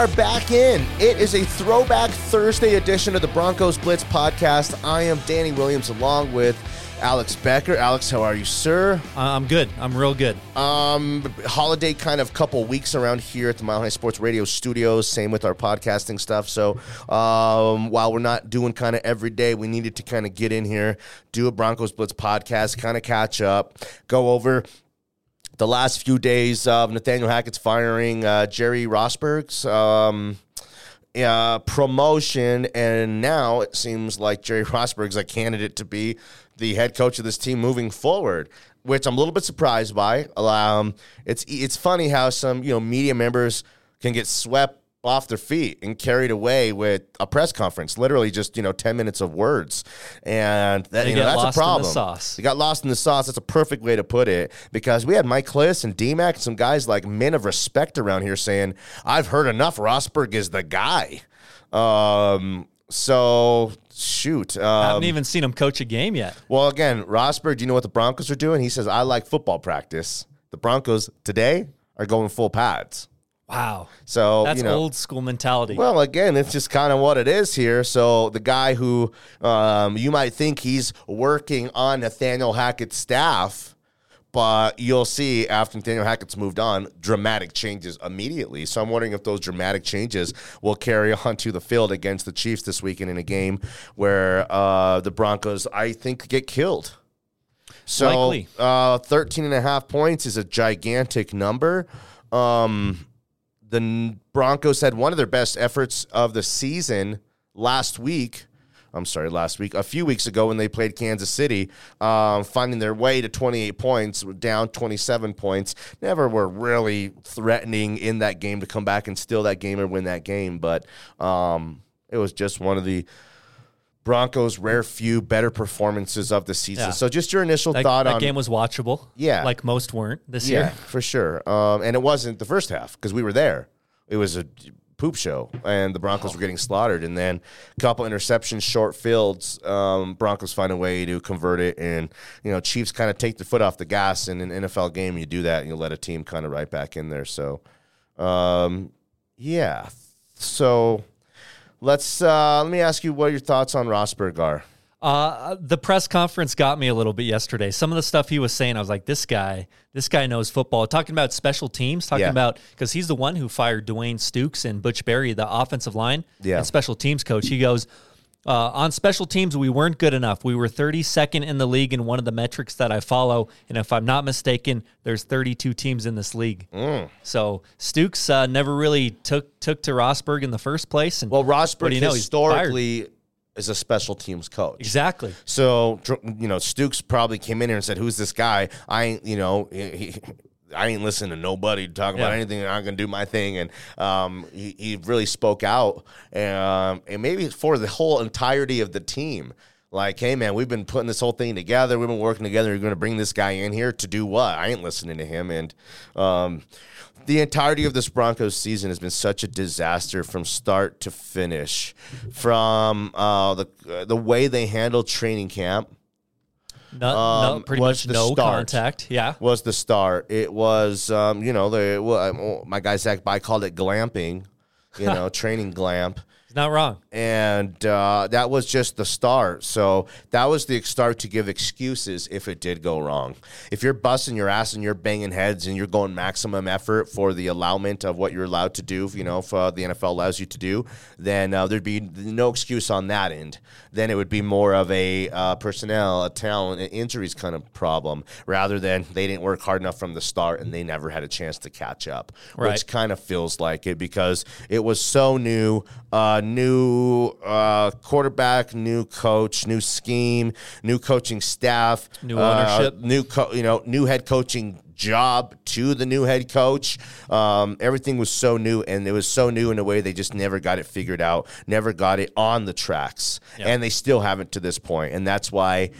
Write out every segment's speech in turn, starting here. are back in. It is a throwback Thursday edition of the Broncos Blitz podcast. I am Danny Williams along with Alex Becker. Alex, how are you, sir? I'm good. I'm real good. Holiday kind of couple weeks around here at the Mile High Sports Radio studios. Same with our podcasting stuff. So while we're not doing kind of every day, we needed to kind of get in here, do a Broncos Blitz podcast, kind of catch up, go over the last few days of Nathaniel Hackett's firing, Jerry Rosburg's promotion, and now it seems like Jerry Rosburg's a candidate to be the head coach of this team moving forward, which I'm a little bit surprised by. It's funny how some media members can get swept off their feet and carried away with a press conference, literally just 10 minutes of words, and that that's a problem. They got lost in the sauce. That's a perfect way to put it, because we had Mike Klis and D Mac and some guys like men of respect around here saying, "I've heard enough. Rosburg is the guy." I haven't even seen him coach a game yet. Well, again, Rosburg, do you know what the Broncos are doing? He says, "I like football practice." The Broncos today are going full pads. Wow. So that's old school mentality. Well, again, it's just kind of what it is here. So the guy who you might think he's working on Nathaniel Hackett's staff, but you'll see after Nathaniel Hackett's moved on, dramatic changes immediately. So I'm wondering if those dramatic changes will carry on to the field against the Chiefs this weekend in a game where the Broncos, I think, get killed. So 13.5 points is a gigantic number. The Broncos had one of their best efforts of the season a few weeks ago when they played Kansas City, finding their way to 28 points, down 27 points. Never were really threatening in that game to come back and steal that game or win that game, but it was just one of the Broncos' rare few better performances of the season. Yeah. So just your initial thought on... That game was watchable. Yeah. Like most weren't this year. Yeah, for sure. And it wasn't the first half, because we were there. It was a poop show, and the Broncos were getting slaughtered. And then a couple interceptions, short fields, Broncos find a way to convert it. And, Chiefs kind of take the foot off the gas. In an NFL game, you do that, and you let a team kind of right back in there. So, yeah. So... Let me ask you what your thoughts on Rosburg are. The press conference got me a little bit yesterday. Some of the stuff he was saying, I was like, this guy knows football. Talking about special teams, because he's the one who fired Dwayne Stukes and Butch Berry, the offensive line and special teams coach. He goes, on special teams, we weren't good enough. We were 32nd in the league in one of the metrics that I follow. And if I'm not mistaken, there's 32 teams in this league. Mm. So Stukes never really took to Rosburg in the first place. And Rosburg historically is a special teams coach. Exactly. So, Stukes probably came in here and said, "Who's this guy? I ain't listening to nobody talking about anything. I'm going to do my thing." And he really spoke out. And maybe for the whole entirety of the team. Like, "Hey, man, we've been putting this whole thing together. We've been working together. You're going to bring this guy in here to do what? I ain't listening to him." And the entirety of this Broncos season has been such a disaster from start to finish. From the way they handled training camp. Pretty much no contact. Yeah, was the start. It was, my guy Zach By called it glamping. Training glamp. He's not wrong. And that was just the start. So that was the start to give excuses if it did go wrong. If you're busting your ass and you're banging heads and you're going maximum effort for the allowment of what you're allowed to do, if the NFL allows you to do, then there'd be no excuse on that end. Then it would be more of a personnel, a talent, and injuries kind of problem, rather than they didn't work hard enough from the start and they never had a chance to catch up, which kind of feels like it, because it was so new. New quarterback, new coach, new scheme, new coaching staff, new ownership, new head coaching job to the new head coach. Everything was so new, and it was so new in a way they just never got it figured out, never got it on the tracks, and they still haven't to this point. And that's why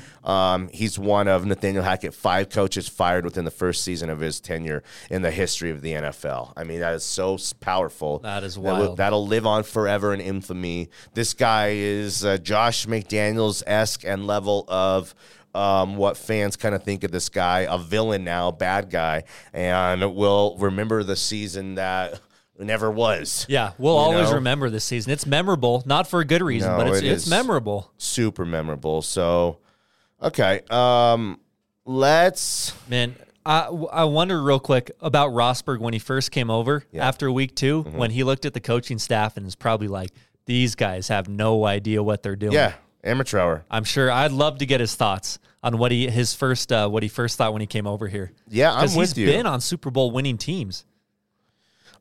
he's one of Nathaniel Hackett 5 coaches fired within the first season of his tenure in the history of the NFL. I mean, that is so powerful. That is wild. That'll live on forever in infamy. This guy is Josh McDaniels-esque and level of what fans kind of think of this guy, a villain now, bad guy, and we'll remember the season that who never was. Yeah, we'll always remember this season. It's memorable, not for a good reason, but it's memorable. Super memorable. So, okay, let's... Man, I wonder real quick about Rosburg when he first came over after week two, when he looked at the coaching staff and was probably like, these guys have no idea what they're doing. Yeah, amateur hour. I'm sure. I'd love to get his thoughts on what he first thought when he came over here. Yeah, I'm with you. Because he's been on Super Bowl winning teams.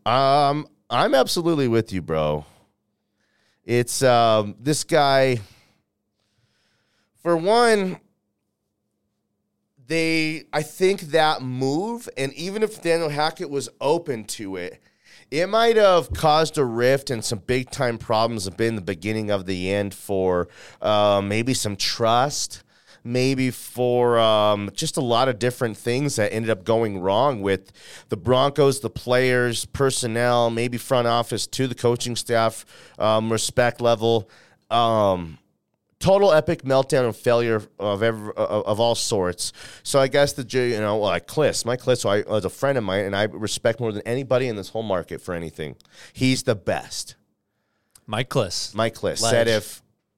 I'm absolutely with you, bro. It's this guy. For one, I think that move, and even if Nathaniel Hackett was open to it, it might have caused a rift and some big-time problems have been the beginning of the end for maybe some trust, maybe for just a lot of different things that ended up going wrong with the Broncos, the players, personnel, maybe front office to the coaching staff, respect level. Total epic meltdown and failure of all sorts. So I guess Mike Klis, who is a friend of mine, and I respect more than anybody in this whole market for anything. He's the best. Mike Klis said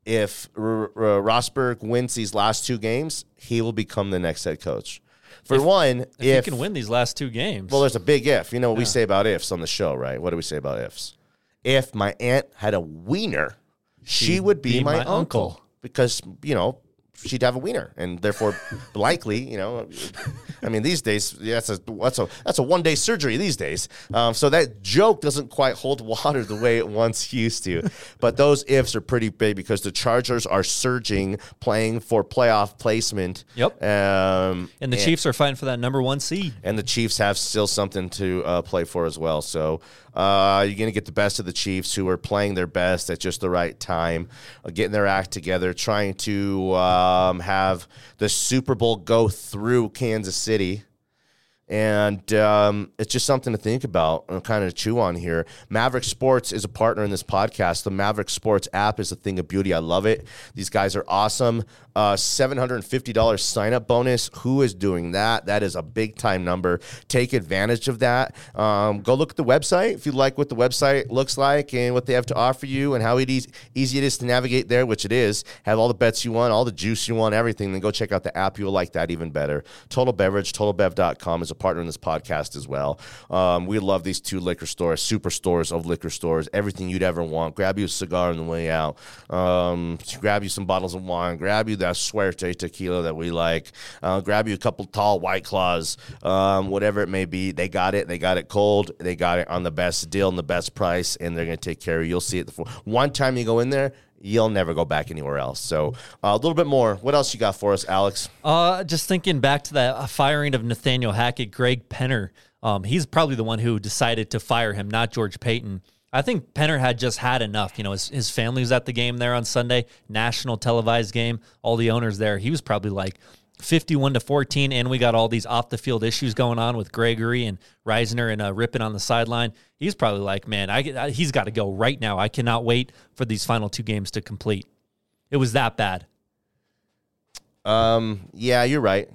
if Rosburg wins these last two games, he will become the next head coach. If he can win these last two games. Well, there's a big if. You know what we say about ifs on the show, right? What do we say about ifs? If my aunt had a wiener, she would be my uncle. Because, she'd have a wiener, and therefore, likely, these days, that's a one-day surgery these days. So that joke doesn't quite hold water the way it once used to. But those ifs are pretty big because the Chargers are surging, playing for playoff placement. Yep. And the Chiefs are fighting for that number one seed. And the Chiefs have still something to play for as well. So you're going to get the best of the Chiefs, who are playing their best at just the right time, getting their act together, trying to... have the Super Bowl go through Kansas City. And it's just something to think about and kind of chew on here. Maverick Sports is a partner in this podcast. The Maverick Sports app is a thing of beauty. I love it. These guys are awesome. $750 sign-up bonus. Who is doing that? That is a big-time number. Take advantage of that. Go look at the website if you like what the website looks like and what they have to offer you and how easy it is to navigate there, which it is. Have all the bets you want, all the juice you want, everything. Then go check out the app. You'll like that even better. Total Beverage, totalbev.com is a partner in this podcast as well. We love these two liquor stores, superstores of liquor stores, everything you'd ever want. Grab you a cigar on the way out. Grab you some bottles of wine. Grab you that Suerte tequila that we like. Grab you a couple tall White Claws, whatever it may be. They got it. They got it cold. They got it on the best deal and the best price, and they're going to take care of you. You'll see it. One time you go in there, you'll never go back anywhere else. So a little bit more. What else you got for us, Alex? Just thinking back to that firing of Nathaniel Hackett, Greg Penner. He's probably the one who decided to fire him, not George Payton. I think Penner had just had enough. His family was at the game there on Sunday, national televised game, all the owners there. He was probably like 51-14, and we got all these off-the-field issues going on with Gregory and Reisner and Rippon on the sideline. He's probably like, man, he's got to go right now. I cannot wait for these final two games to complete. It was that bad. Yeah, you're right.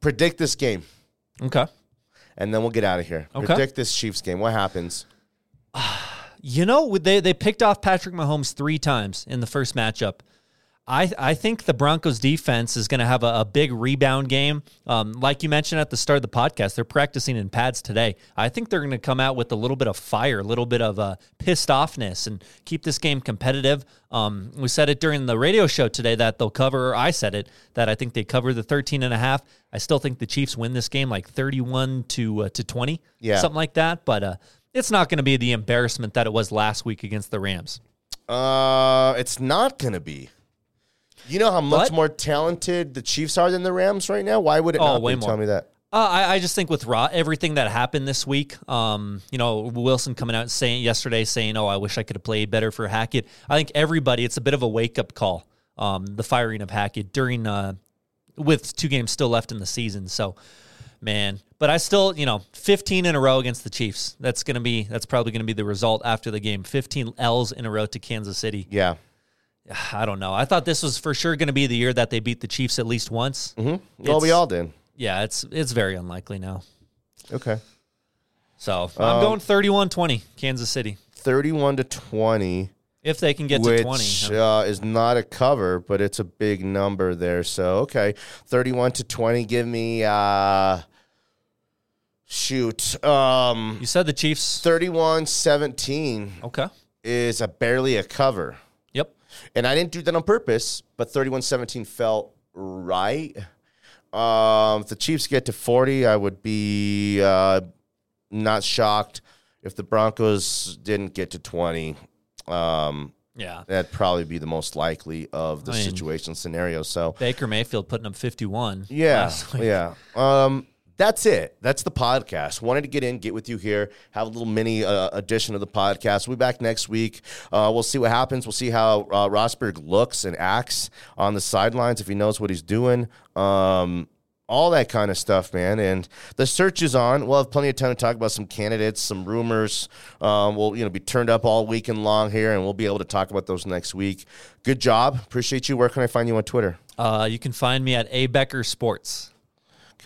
Predict this game. Okay. And then we'll get out of here. Okay. Predict this Chiefs game. What happens? They picked off Patrick Mahomes 3 times in the first matchup. I think the Broncos defense is going to have a big rebound game. Like you mentioned at the start of the podcast, they're practicing in pads today. I think they're going to come out with a little bit of fire, a little bit of pissed offness, and keep this game competitive. We said it during the radio show today that they'll cover, or I said it, that I think they cover the 13.5. I still think the Chiefs win this game like 31-20, something like that. But it's not going to be the embarrassment that it was last week against the Rams. It's not going to be. You know how much more talented the Chiefs are than the Rams right now? Why would it not be? Tell me that. I just think with everything that happened this week, Wilson coming out yesterday saying, I wish I could have played better for Hackett. I think everybody, it's a bit of a wake-up call, the firing of Hackett with 2 games still left in the season. So, man. But I still, 15 in a row against the Chiefs. That's probably going to be the result after the game. 15 L's in a row to Kansas City. Yeah. I don't know. I thought this was for sure going to be the year that they beat the Chiefs at least once. Mm-hmm. Well, we all did. Yeah, it's very unlikely now. Okay. So I'm going 31-20, Kansas City. 31-20. If they can get to 20. Which is not a cover, but it's a big number there. So, okay, 31-20. Give me, you said the Chiefs. 31-17. Okay. Is barely a cover. Yep. And I didn't do that on purpose, but 31-17 felt right. If the Chiefs get to 40, I would be not shocked. If the Broncos didn't get to 20, that'd probably be the most likely of the situation scenario. So Baker Mayfield putting up 51. Yeah, yeah. That's it. That's the podcast. Wanted to get with you here, have a little mini edition of the podcast. We'll be back next week. We'll see what happens. We'll see how Rosburg looks and acts on the sidelines, if he knows what he's doing. All that kind of stuff, man. And the search is on. We'll have plenty of time to talk about some candidates, some rumors. We'll be turned up all weekend long here, and we'll be able to talk about those next week. Good job. Appreciate you. Where can I find you on Twitter? You can find me at Becker Sports.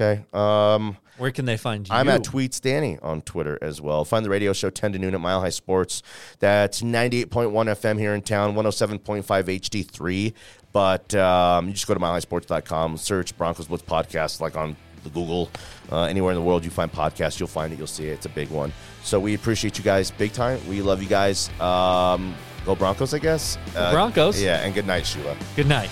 Okay. Where can they find you? I'm at Tweets Danny on Twitter as well. Find the radio show 10 to noon at Mile High Sports. That's 98.1 FM here in town, 107.5 HD3. But you just go to milehighsports.com, search Broncos Blitz Podcast, like on the Google. Anywhere in the world you find podcasts, you'll find it. You'll see it. It's a big one. So we appreciate you guys big time. We love you guys. Go Broncos, I guess. Broncos. Yeah, and good night, Sheila. Good night.